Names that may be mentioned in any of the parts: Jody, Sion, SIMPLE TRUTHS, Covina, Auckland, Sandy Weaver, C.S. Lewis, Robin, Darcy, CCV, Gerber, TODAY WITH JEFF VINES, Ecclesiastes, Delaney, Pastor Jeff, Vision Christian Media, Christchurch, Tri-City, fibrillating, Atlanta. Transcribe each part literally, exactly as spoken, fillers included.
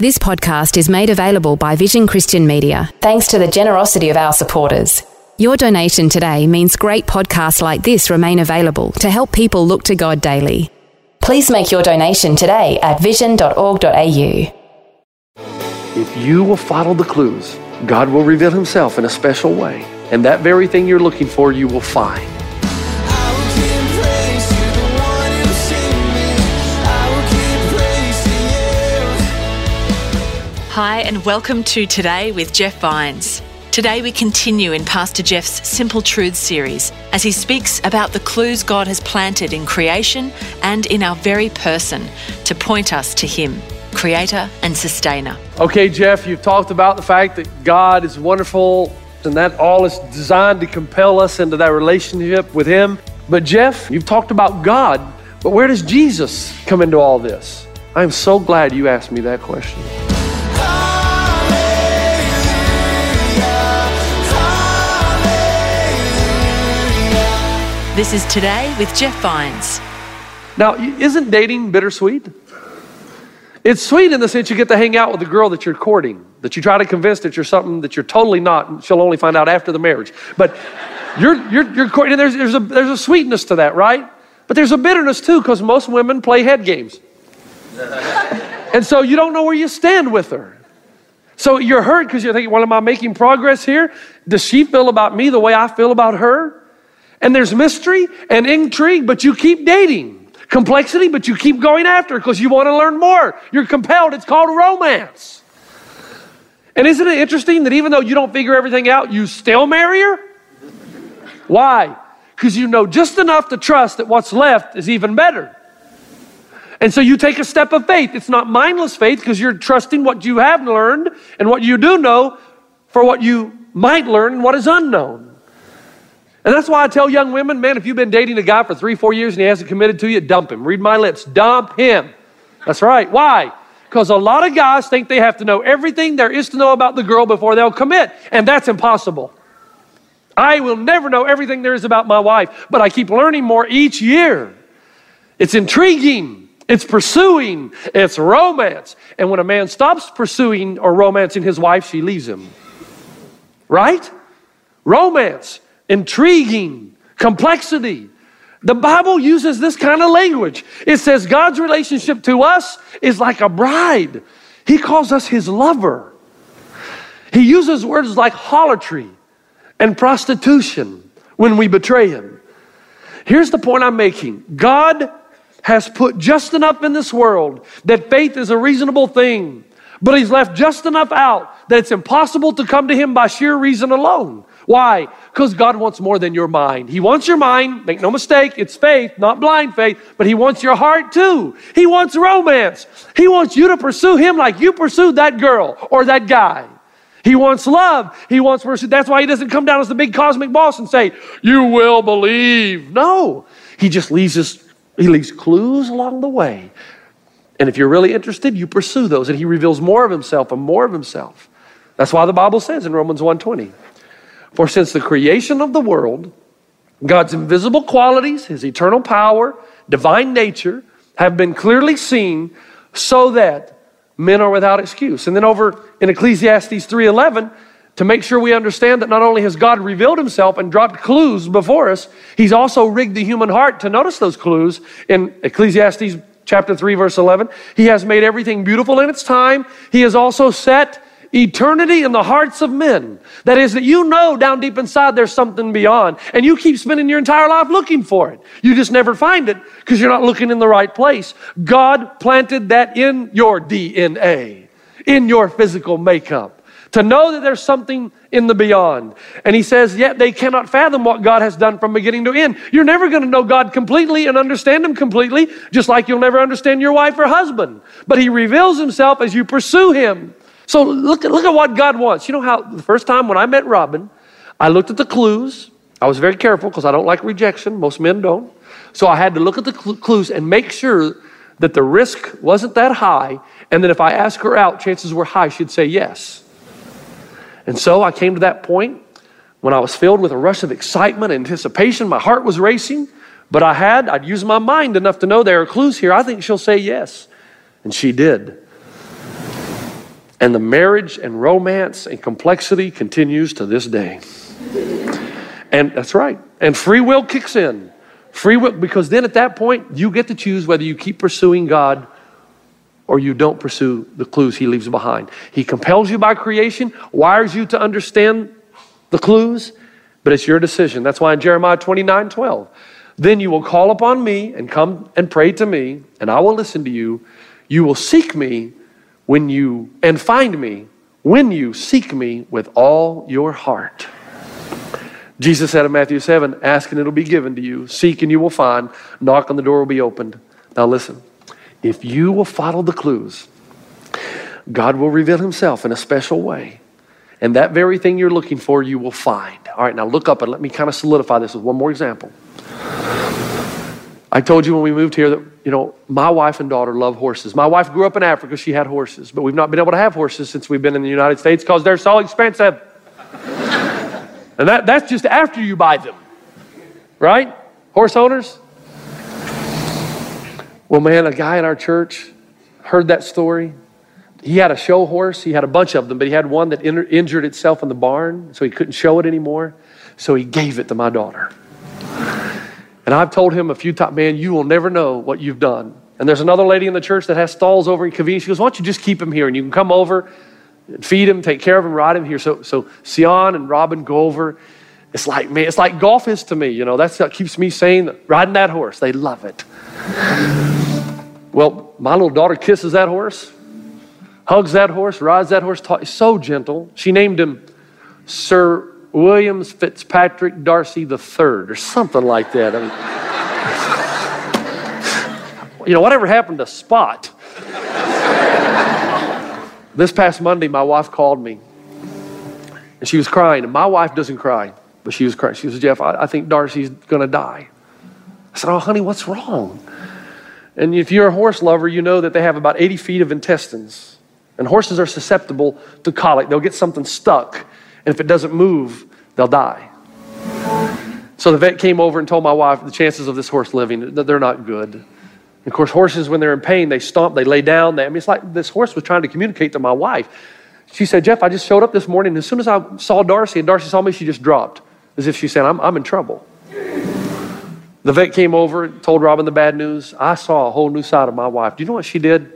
This podcast is made available by Vision Christian Media, thanks to the generosity of our supporters. Your donation today means great podcasts like this remain available to help people look to God daily. Please make your donation today at vision dot org dot a u. If you will follow the clues, God will reveal himself in a special way, and that very thing you're looking for, you will find. Hi and welcome to Today with Jeff Vines. Today we continue in Pastor Jeff's Simple Truths series as he speaks about the clues God has planted in creation and in our very person to point us to him, creator and sustainer. Okay, Jeff, you've talked about the fact that God is wonderful and that all is designed to compel us into that relationship with him. But Jeff, you've talked about God, but where does Jesus come into all this? I'm so glad you asked me that question. This is Today with Jeff Vines. Now, isn't dating bittersweet? It's sweet in the sense you get to hang out with the girl that you're courting, that you try to convince that you're something that you're totally not, and she'll only find out after the marriage. But you're you're you're courting, and there's there's a there's a sweetness to that, right? But there's a bitterness too, because most women play head games, and so you don't know where you stand with her. So you're hurt because you're thinking, "Well, am I making progress here? Does she feel about me the way I feel about her?" And there's mystery and intrigue, but you keep dating. Complexity, but you keep going after because you want to learn more. You're compelled. It's called romance. And isn't it interesting that even though you don't figure everything out, you still marry her? Why? Because you know just enough to trust that what's left is even better. And so you take a step of faith. It's not mindless faith because you're trusting what you have learned and what you do know for what you might learn and what is unknown. And that's why I tell young women, man, if you've been dating a guy for three, four years and he hasn't committed to you, dump him. Read my lips. Dump him. That's right. Why? Because a lot of guys think they have to know everything there is to know about the girl before they'll commit. And that's impossible. I will never know everything there is about my wife, but I keep learning more each year. It's intriguing. It's pursuing. It's romance. And when a man stops pursuing or romancing his wife, she leaves him. Right? Romance. Intriguing, complexity. The Bible uses this kind of language. It says God's relationship to us is like a bride. He calls us his lover. He uses words like harlotry and prostitution when we betray him. Here's the point I'm making. God has put just enough in this world that faith is a reasonable thing, but he's left just enough out that it's impossible to come to him by sheer reason alone. Why? Because God wants more than your mind. He wants your mind. Make no mistake, it's faith, not blind faith, but he wants your heart too. He wants romance. He wants you to pursue him like you pursued that girl or that guy. He wants love. He wants mercy. That's why he doesn't come down as the big cosmic boss and say, you will believe. No, he just leaves us, he leaves clues along the way. And if you're really interested, you pursue those and he reveals more of himself and more of himself. That's why the Bible says in Romans one twenty, for since the creation of the world, God's invisible qualities, his eternal power, divine nature, have been clearly seen so that men are without excuse. And then over in Ecclesiastes three eleven, to make sure we understand that not only has God revealed himself and dropped clues before us, he's also rigged the human heart to notice those clues. In Ecclesiastes chapter three, verse eleven, he has made everything beautiful in its time. He has also set eternity in the hearts of men. That is, that you know down deep inside there's something beyond, and you keep spending your entire life looking for it. You just never find it because you're not looking in the right place. God planted that in your D N A, in your physical makeup, to know that there's something in the beyond. And he says, yet they cannot fathom what God has done from beginning to end. You're never going to know God completely and understand him completely, just like you'll never understand your wife or husband. But he reveals himself as you pursue him. So look, look at what God wants. You know how the first time when I met Robin, I looked at the clues. I was very careful because I don't like rejection. Most men don't. So I had to look at the cl- clues and make sure that the risk wasn't that high, and that if I asked her out, chances were high she'd say yes. And so I came to that point when I was filled with a rush of excitement and anticipation. My heart was racing, but I had, I'd used my mind enough to know there are clues here. I think she'll say yes. And she did. And the marriage and romance and complexity continues to this day. And that's right. And free will kicks in. Free will, because then at that point, you get to choose whether you keep pursuing God or you don't pursue the clues he leaves behind. He compels you by creation, wires you to understand the clues, but it's your decision. That's why in Jeremiah twenty-nine twelve, then you will call upon me and come and pray to me, and I will listen to you. You will seek me when you, and find me when you seek me with all your heart. Jesus said in Matthew seven, ask and it'll be given to you. Seek and you will find. Knock and the door will be opened. Now listen, if you will follow the clues, God will reveal himself in a special way. And that very thing you're looking for, you will find. All right, now look up and let me kind of solidify this with one more example. I told you when we moved here that, you know, my wife and daughter love horses. My wife grew up in Africa. She had horses. But we've not been able to have horses since we've been in the United States because they're so expensive. And that, that's just after you buy them, right? Horse owners? Well, man, a guy in our church heard that story. He had a show horse. He had a bunch of them, but he had one that in- injured itself in the barn, so he couldn't show it anymore. So he gave it to my daughter. And I've told him a few times, man, you will never know what you've done. And there's another lady in the church that has stalls over in Covina. She goes, why don't you just keep him here and you can come over and feed him, take care of him, ride him here. So, so Sion and Robin go over. It's like, man, it's like golf is to me. You know, that's what keeps me sane. Riding that horse, they love it. Well, my little daughter kisses that horse, hugs that horse, rides that horse. Talk, so gentle. She named him Sir Williams Fitzpatrick Darcy the Third, or something like that. I mean, you know, whatever happened to Spot? This past Monday, my wife called me, and she was crying. And my wife doesn't cry, but she was crying. She said, Jeff, I, I think Darcy's going to die. I said, oh, honey, what's wrong? And if you're a horse lover, you know that they have about eighty feet of intestines. And horses are susceptible to colic. They'll get something stuck, and if it doesn't move, they'll die. So the vet came over and told my wife the chances of this horse living, they're not good. Of course, horses, when they're in pain, they stomp, they lay down. They, I mean, it's like this horse was trying to communicate to my wife. She said, Jeff, I just showed up this morning, and as soon as I saw Darcy, and Darcy saw me, she just dropped, as if she said, I'm, I'm in trouble. The vet came over and told Robin the bad news. I saw a whole new side of my wife. Do you know what she did?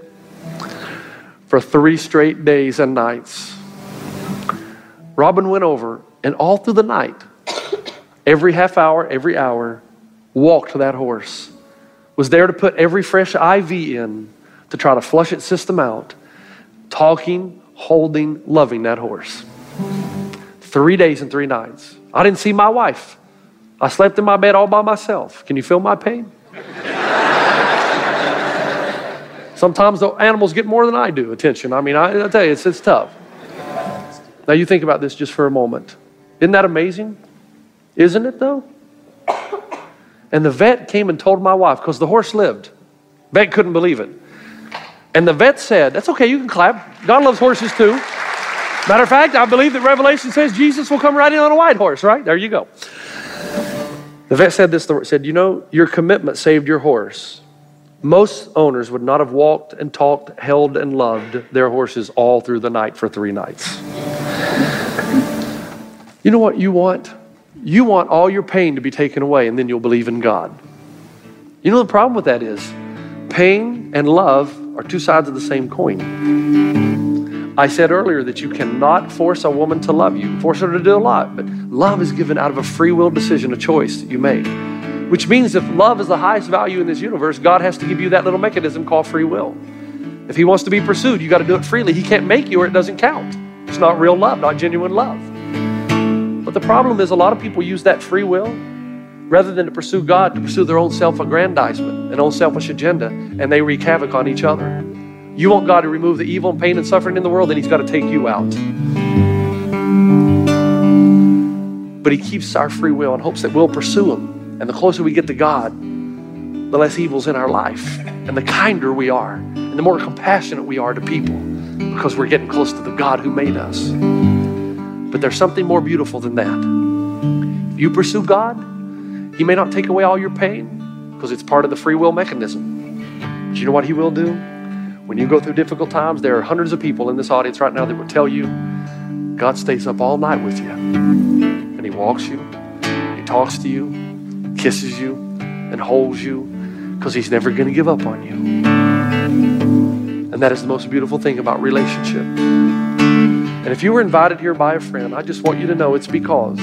For three straight days and nights, Robin went over, and all through the night, every half hour, every hour, walked that horse. Was there to put every fresh I V in to try to flush its system out, talking, holding, loving that horse. Three days and three nights. I didn't see my wife. I slept in my bed all by myself. Can you feel my pain? Sometimes the animals get more than I do attention. I mean, I, I tell you, it's, it's tough. Now you think about this just for a moment. Isn't that amazing? Isn't it though? And the vet came and told my wife, because the horse lived. Vet couldn't believe it. And the vet said, that's okay, you can clap. God loves horses too. Matter of fact, I believe that Revelation says Jesus will come riding on a white horse, right? There you go. The vet said this, said, you know, your commitment saved your horse. Most owners would not have walked and talked, held and loved their horses all through the night for three nights. You know what you want? You want all your pain to be taken away, and then you'll believe in God. You know the problem with that is pain and love are two sides of the same coin. I said earlier that you cannot force a woman to love you. Force her to do a lot, but love is given out of a free will decision, a choice that you make. Which means if love is the highest value in this universe, God has to give you that little mechanism called free will. If he wants to be pursued, you got to do it freely. He can't make you, or it doesn't count. It's not real love, not genuine love. But the problem is a lot of people use that free will rather than to pursue God, to pursue their own self-aggrandizement, an own selfish agenda, and they wreak havoc on each other. You want God to remove the evil and pain and suffering in the world, then he's got to take you out. But he keeps our free will and hopes that we'll pursue him. And the closer we get to God, the less evil's in our life. And the kinder we are, and the more compassionate we are to people, because we're getting close to the God who made us. But there's something more beautiful than that. If you pursue God, he may not take away all your pain, because it's part of the free will mechanism. But you know what he will do? When you go through difficult times, there are hundreds of people in this audience right now that will tell you, God stays up all night with you. And he walks you, he talks to you, kisses you, and holds you, because he's never going to give up on you. And that is the most beautiful thing about relationship. And if you were invited here by a friend, I just want you to know it's because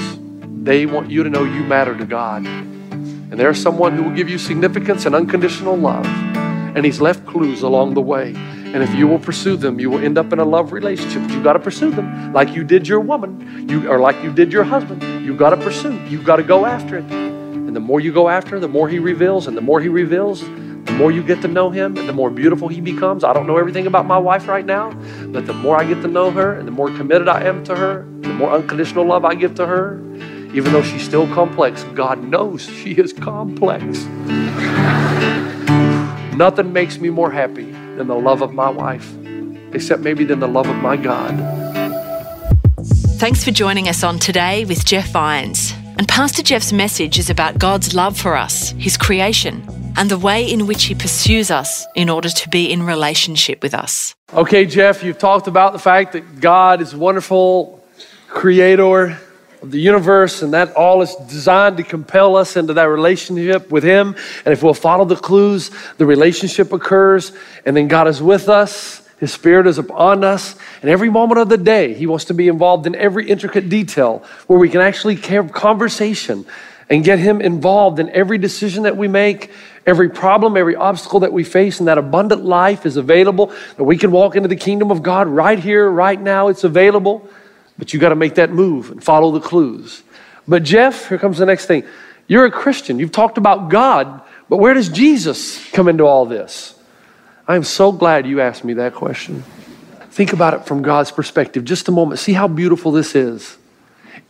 they want you to know you matter to God. And there's someone who will give you significance and unconditional love. And he's left clues along the way. And if you will pursue them, you will end up in a love relationship. You've got to pursue them like you did your woman, you, or like you did your husband. You've got to pursue. You've got to go after it. And the more you go after, the more he reveals. And the more he reveals, the more you get to know him, and the more beautiful he becomes. I don't know everything about my wife right now, but the more I get to know her, and the more committed I am to her, the more unconditional love I give to her, even though she's still complex. God knows she is complex. Nothing makes me more happy than the love of my wife, except maybe than the love of my God. Thanks for joining us on Today with Jeff Vines. And Pastor Jeff's message is about God's love for us, his creation, and the way in which he pursues us in order to be in relationship with us. Okay, Jeff, you've talked about the fact that God is a wonderful creator of the universe, and that all is designed to compel us into that relationship with him. And if we'll follow the clues, the relationship occurs, and then God is with us. His Spirit is upon us, and every moment of the day, he wants to be involved in every intricate detail where we can actually have conversation and get him involved in every decision that we make, every problem, every obstacle that we face, and that abundant life is available, that we can walk into the kingdom of God right here, right now. It's available. But you got to make that move and follow the clues. But Jeff, here comes the next thing. You're a Christian. You've talked about God, but where does Jesus come into all this? I am so glad you asked me that question. Think about it from God's perspective. Just a moment. See how beautiful this is.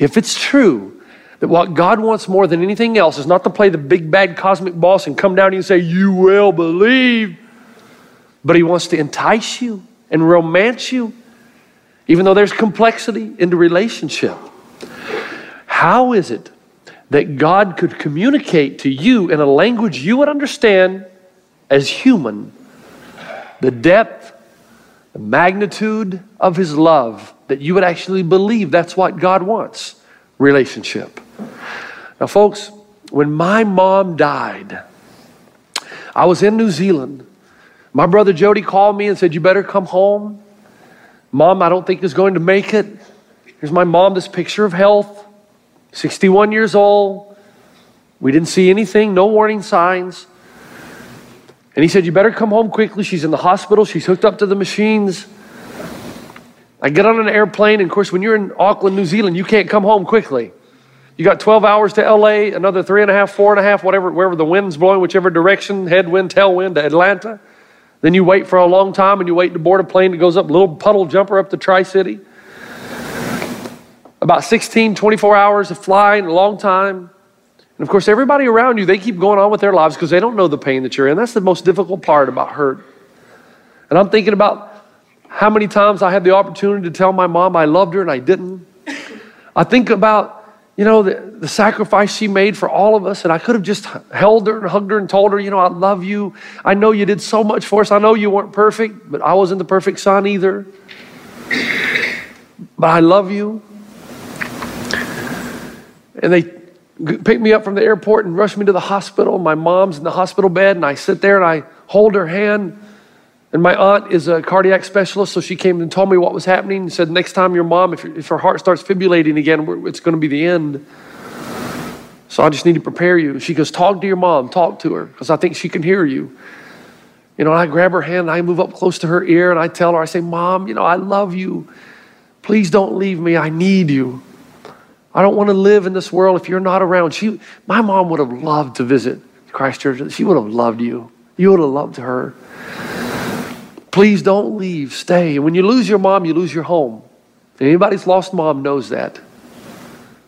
If it's true that what God wants more than anything else is not to play the big bad cosmic boss and come down to you and say, you will believe, but he wants to entice you and romance you, even though there's complexity in the relationship. How is it that God could communicate to you in a language you would understand as human the depth, the magnitude of his love, that you would actually believe that's what God wants? Relationship. Now, folks, when my mom died, I was in New Zealand. My brother Jody called me and said, you better come home. Mom, I don't think is going to make it. Here's my mom, this picture of health, sixty-one years old. We didn't see anything, no warning signs. And he said, you better come home quickly. She's in the hospital. She's hooked up to the machines. I get on an airplane. And of course, when you're in Auckland, New Zealand, you can't come home quickly. You got twelve hours to L A, another three and a half, four and a half, whatever, wherever the wind's blowing, whichever direction, headwind, tailwind, to Atlanta. Then you wait for a long time, and you wait to board a plane that goes up, little puddle jumper up to Tri-City. About sixteen, twenty-four hours of flying, a long time. And of course, everybody around you, they keep going on with their lives because they don't know the pain that you're in. That's the most difficult part about hurt. And I'm thinking about how many times I had the opportunity to tell my mom I loved her and I didn't. I think about, you know, the, the sacrifice she made for all of us. And I could have just held her and hugged her and told her, you know, I love you. I know you did so much for us. I know you weren't perfect, but I wasn't the perfect son either. But I love you. And they picked me up from the airport and rushed me to the hospital. My mom's in the hospital bed, and I sit there and I hold her hand. And my aunt is a cardiac specialist, so she came and told me what was happening and said, next time your mom, if, if her heart starts fibrillating again, it's going to be the end. So I just need to prepare you. She goes, talk to your mom, talk to her, because I think she can hear you. You know, and I grab her hand and I move up close to her ear and I tell her, I say, Mom, you know, I love you. Please don't leave me. I need you. I don't want to live in this world if you're not around. She, my mom would have loved to visit Christchurch. She would have loved you. You would have loved her. Please don't leave. Stay. And when you lose your mom, you lose your home. And anybody's lost mom knows that.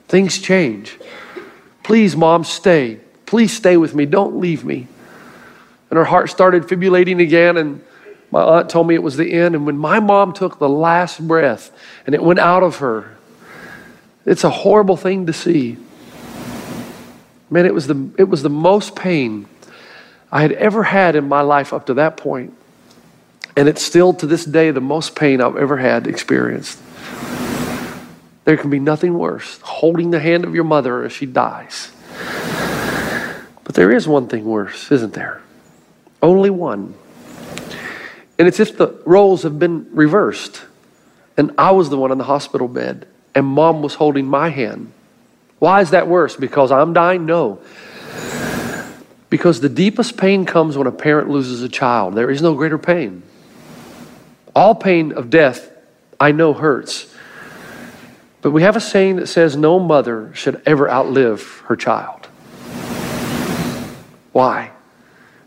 Things change. Please, Mom, stay. Please stay with me. Don't leave me. And her heart started fibrillating again, and my aunt told me it was the end. And when my mom took the last breath and it went out of her, it's a horrible thing to see. Man, it was the, it was the most pain I had ever had in my life up to that point. And it's still to this day the most pain I've ever had experienced. There can be nothing worse, holding the hand of your mother as she dies. But there is one thing worse, isn't there? Only one. And it's if the roles have been reversed and I was the one in the hospital bed and Mom was holding my hand. Why is that worse? Because I'm dying? No. Because the deepest pain comes when a parent loses a child. There is no greater pain. All pain of death, I know, hurts. But we have a saying that says no mother should ever outlive her child. Why?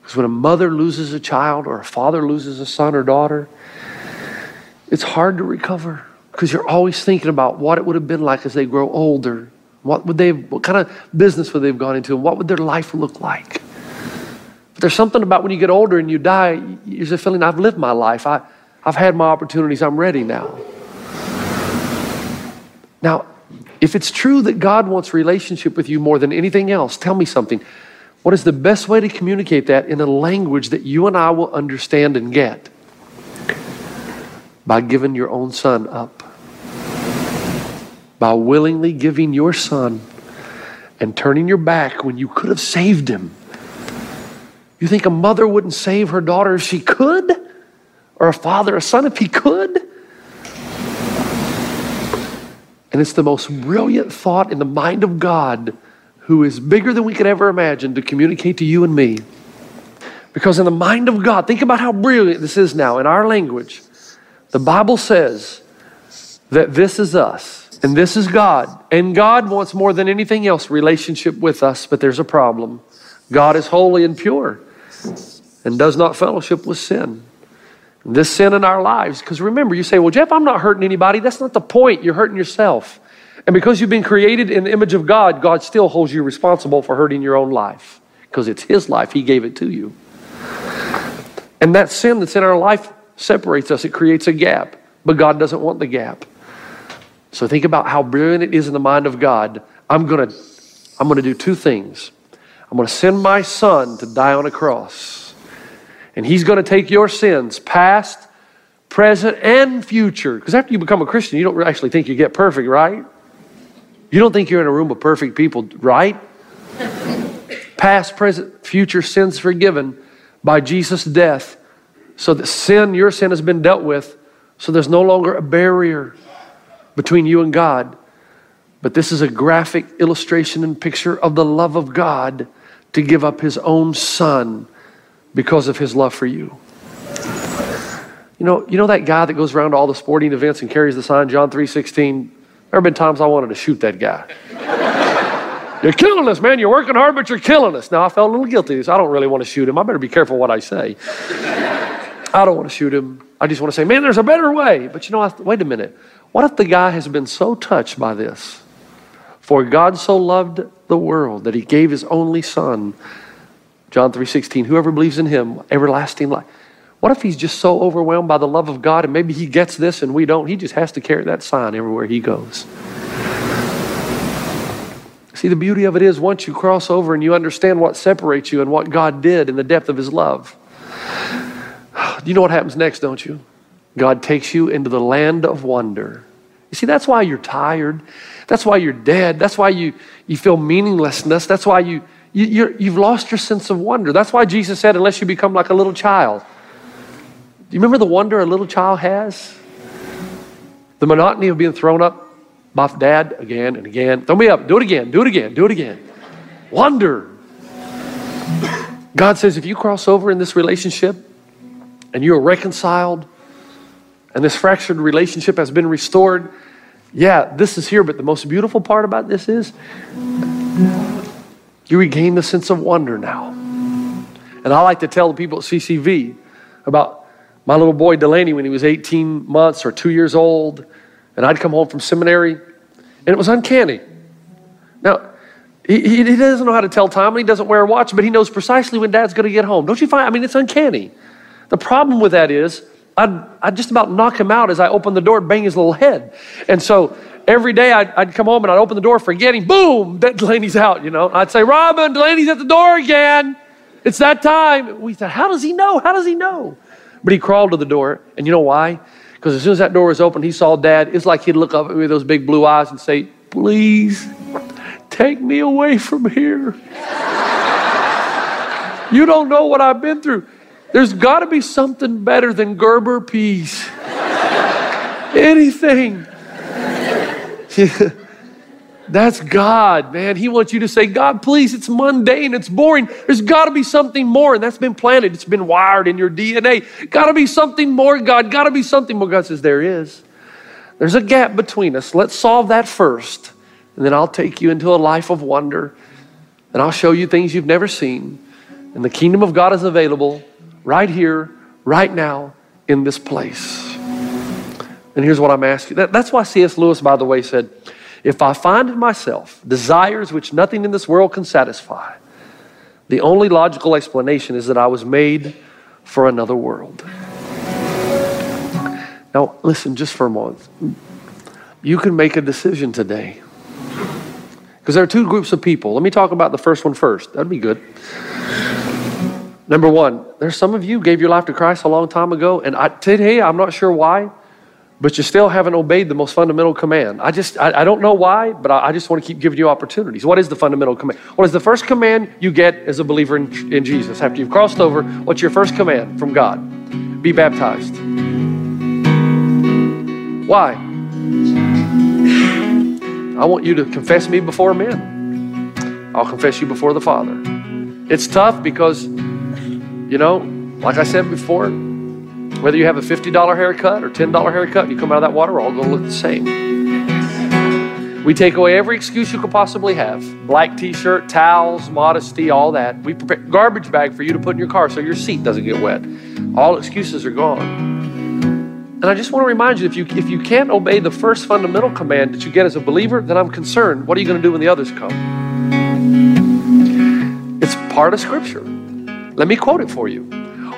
Because when a mother loses a child or a father loses a son or daughter, it's hard to recover because you're always thinking about what it would have been like as they grow older. What would they, what kind of business would they have gone into? And what would their life look like? But there's something about when you get older and you die, you're just feeling, I've lived my life. I, I've had my opportunities. I'm ready now. Now, if it's true that God wants relationship with you more than anything else, tell me something. What is the best way to communicate that in a language that you and I will understand and get? By giving your own son up. By willingly giving your son and turning your back when you could have saved him. You think a mother wouldn't save her daughter if she could? Or a father, a son, if he could? And it's the most brilliant thought in the mind of God, who is bigger than we could ever imagine, to communicate to you and me. Because in the mind of God, think about how brilliant this is now in our language. The Bible says that this is us. And this is God. And God wants more than anything else relationship with us, but there's a problem. God is holy and pure and does not fellowship with sin. And this sin in our lives, because remember, you say, well, Jeff, I'm not hurting anybody. That's not the point. You're hurting yourself. And because you've been created in the image of God, God still holds you responsible for hurting your own life because it's His life. He gave it to you. And that sin that's in our life separates us. It creates a gap, but God doesn't want the gap. So think about how brilliant it is in the mind of God. I'm gonna, I'm gonna do two things. I'm gonna send my son to die on a cross. And he's gonna take your sins, past, present, and future. Because after you become a Christian, you don't actually think you get perfect, right? You don't think you're in a room of perfect people, right? Past, present, future sins forgiven by Jesus' death. So that sin, your sin has been dealt with. So there's no longer a barrier between you and God. But this is a graphic illustration and picture of the love of God to give up His own son because of His love for you. You know, you know that guy that goes around to all the sporting events and carries the sign, John three sixteen? There have been times I wanted to shoot that guy. You're killing us, man. You're working hard, but you're killing us. Now, I felt a little guilty. So I don't really want to shoot him. I better be careful what I say. I don't want to shoot him. I just want to say, man, there's a better way. But you know, I, wait a minute. What if the guy has been so touched by this? For God so loved the world that He gave His only son, John three sixteen, whoever believes in Him, everlasting life. What if he's just so overwhelmed by the love of God and maybe he gets this and we don't? He just has to carry that sign everywhere he goes. See, the beauty of it is once you cross over and you understand what separates you and what God did in the depth of His love, you know what happens next, don't you? God takes you into the land of wonder. You see, that's why you're tired. That's why you're dead. That's why you, you feel meaninglessness. That's why you, you, you're, you've lost your sense of wonder. That's why Jesus said, unless you become like a little child. Do you remember the wonder a little child has? The monotony of being thrown up by Dad again and again. Throw me up. Do it again. Do it again. Do it again. Wonder. God says, if you cross over in this relationship and you're reconciled, and this fractured relationship has been restored. Yeah, this is here, but the most beautiful part about this is you regain the sense of wonder now. And I like to tell the people at C C V about my little boy Delaney when he was eighteen months or two years old, and I'd come home from seminary, and it was uncanny. Now, he, he doesn't know how to tell time, and he doesn't wear a watch, but he knows precisely when Dad's going to get home. Don't you find, I mean, it's uncanny. The problem with that is I'd, I'd just about knock him out as I open the door and bang his little head. And so every day I'd, I'd come home and I'd open the door forgetting, boom, Delaney's out, you know. I'd say, Robin, Delaney's at the door again. It's that time. We said, how does he know? How does he know? But he crawled to the door, and you know why? Because as soon as that door was open, he saw Dad. It's like he'd look up at me with those big blue eyes and say, please, take me away from here. You don't know what I've been through. There's got to be something better than Gerber peas. Anything. That's God, man. He wants you to say, God, please, it's mundane, it's boring. There's got to be something more. And that's been planted. It's been wired in your D N A. Got to be something more, God. Got to be something more. God says, there is. There's a gap between us. Let's solve that first. And then I'll take you into a life of wonder. And I'll show you things you've never seen. And the kingdom of God is available right here, right now, in this place. And here's what I'm asking. That, that's why C S Lewis, by the way, said, if I find in myself desires which nothing in this world can satisfy, the only logical explanation is that I was made for another world. Now, listen just for a moment. You can make a decision today. Because there are two groups of people. Let me talk about the first one first. That'd be good. Number one, there's some of you who gave your life to Christ a long time ago, and I, today I'm not sure why, but you still haven't obeyed the most fundamental command. I just, I, I don't know why, but I, I just want to keep giving you opportunities. What is the fundamental command? What is the first command you get as a believer in, in Jesus? After you've crossed over, what's your first command from God? Be baptized. Why? I want you to confess me before men. I'll confess you before the Father. It's tough because, you know, like I said before, whether you have a fifty dollar haircut or ten dollar haircut, you come out of that water, we're all going to look the same. We take away every excuse you could possibly have. Black t-shirt, towels, modesty, all that. We prepare a garbage bag for you to put in your car so your seat doesn't get wet. All excuses are gone. And I just want to remind you, if you, if you can't obey the first fundamental command that you get as a believer, then I'm concerned. What are you going to do when the others come? It's part of Scripture. Let me quote it for you.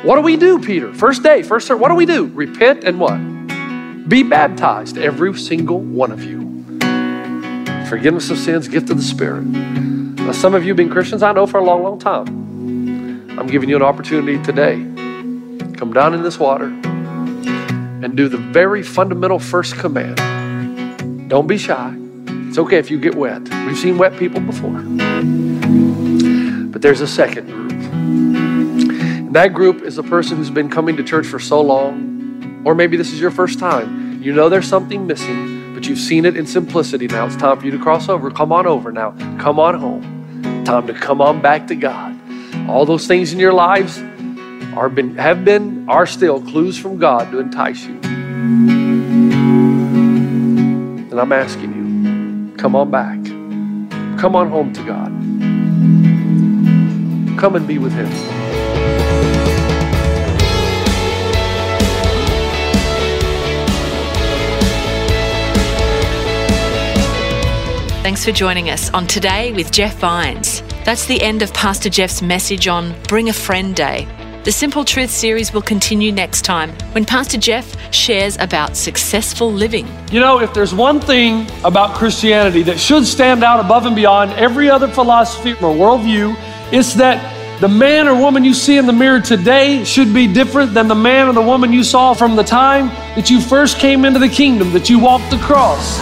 What do we do, Peter? First day, first sermon, what do we do? Repent and what? Be baptized, every single one of you. Forgiveness of sins, gift of the Spirit. Now, some of you have been Christians, I know, for a long, long time. I'm giving you an opportunity today. Come down in this water and do the very fundamental first command. Don't be shy. It's okay if you get wet. We've seen wet people before. But there's a second group. That group is a person who's been coming to church for so long, or maybe this is your first time. You know there's something missing, but you've seen it in simplicity now. It's time for you to cross over. Come on over now. Come on home. Time to come on back to God. All those things in your lives are been, have been, are still clues from God to entice you. And I'm asking you, come on back. Come on home to God. Come and be with Him. Thanks for joining us on Today with Jeff Vines. That's the end of Pastor Jeff's message on Bring a Friend Day. The Simple Truth series will continue next time when Pastor Jeff shares about successful living. You know, if there's one thing about Christianity that should stand out above and beyond every other philosophy or worldview, it's that the man or woman you see in the mirror today should be different than the man or the woman you saw from the time that you first came into the kingdom, that you walked the cross.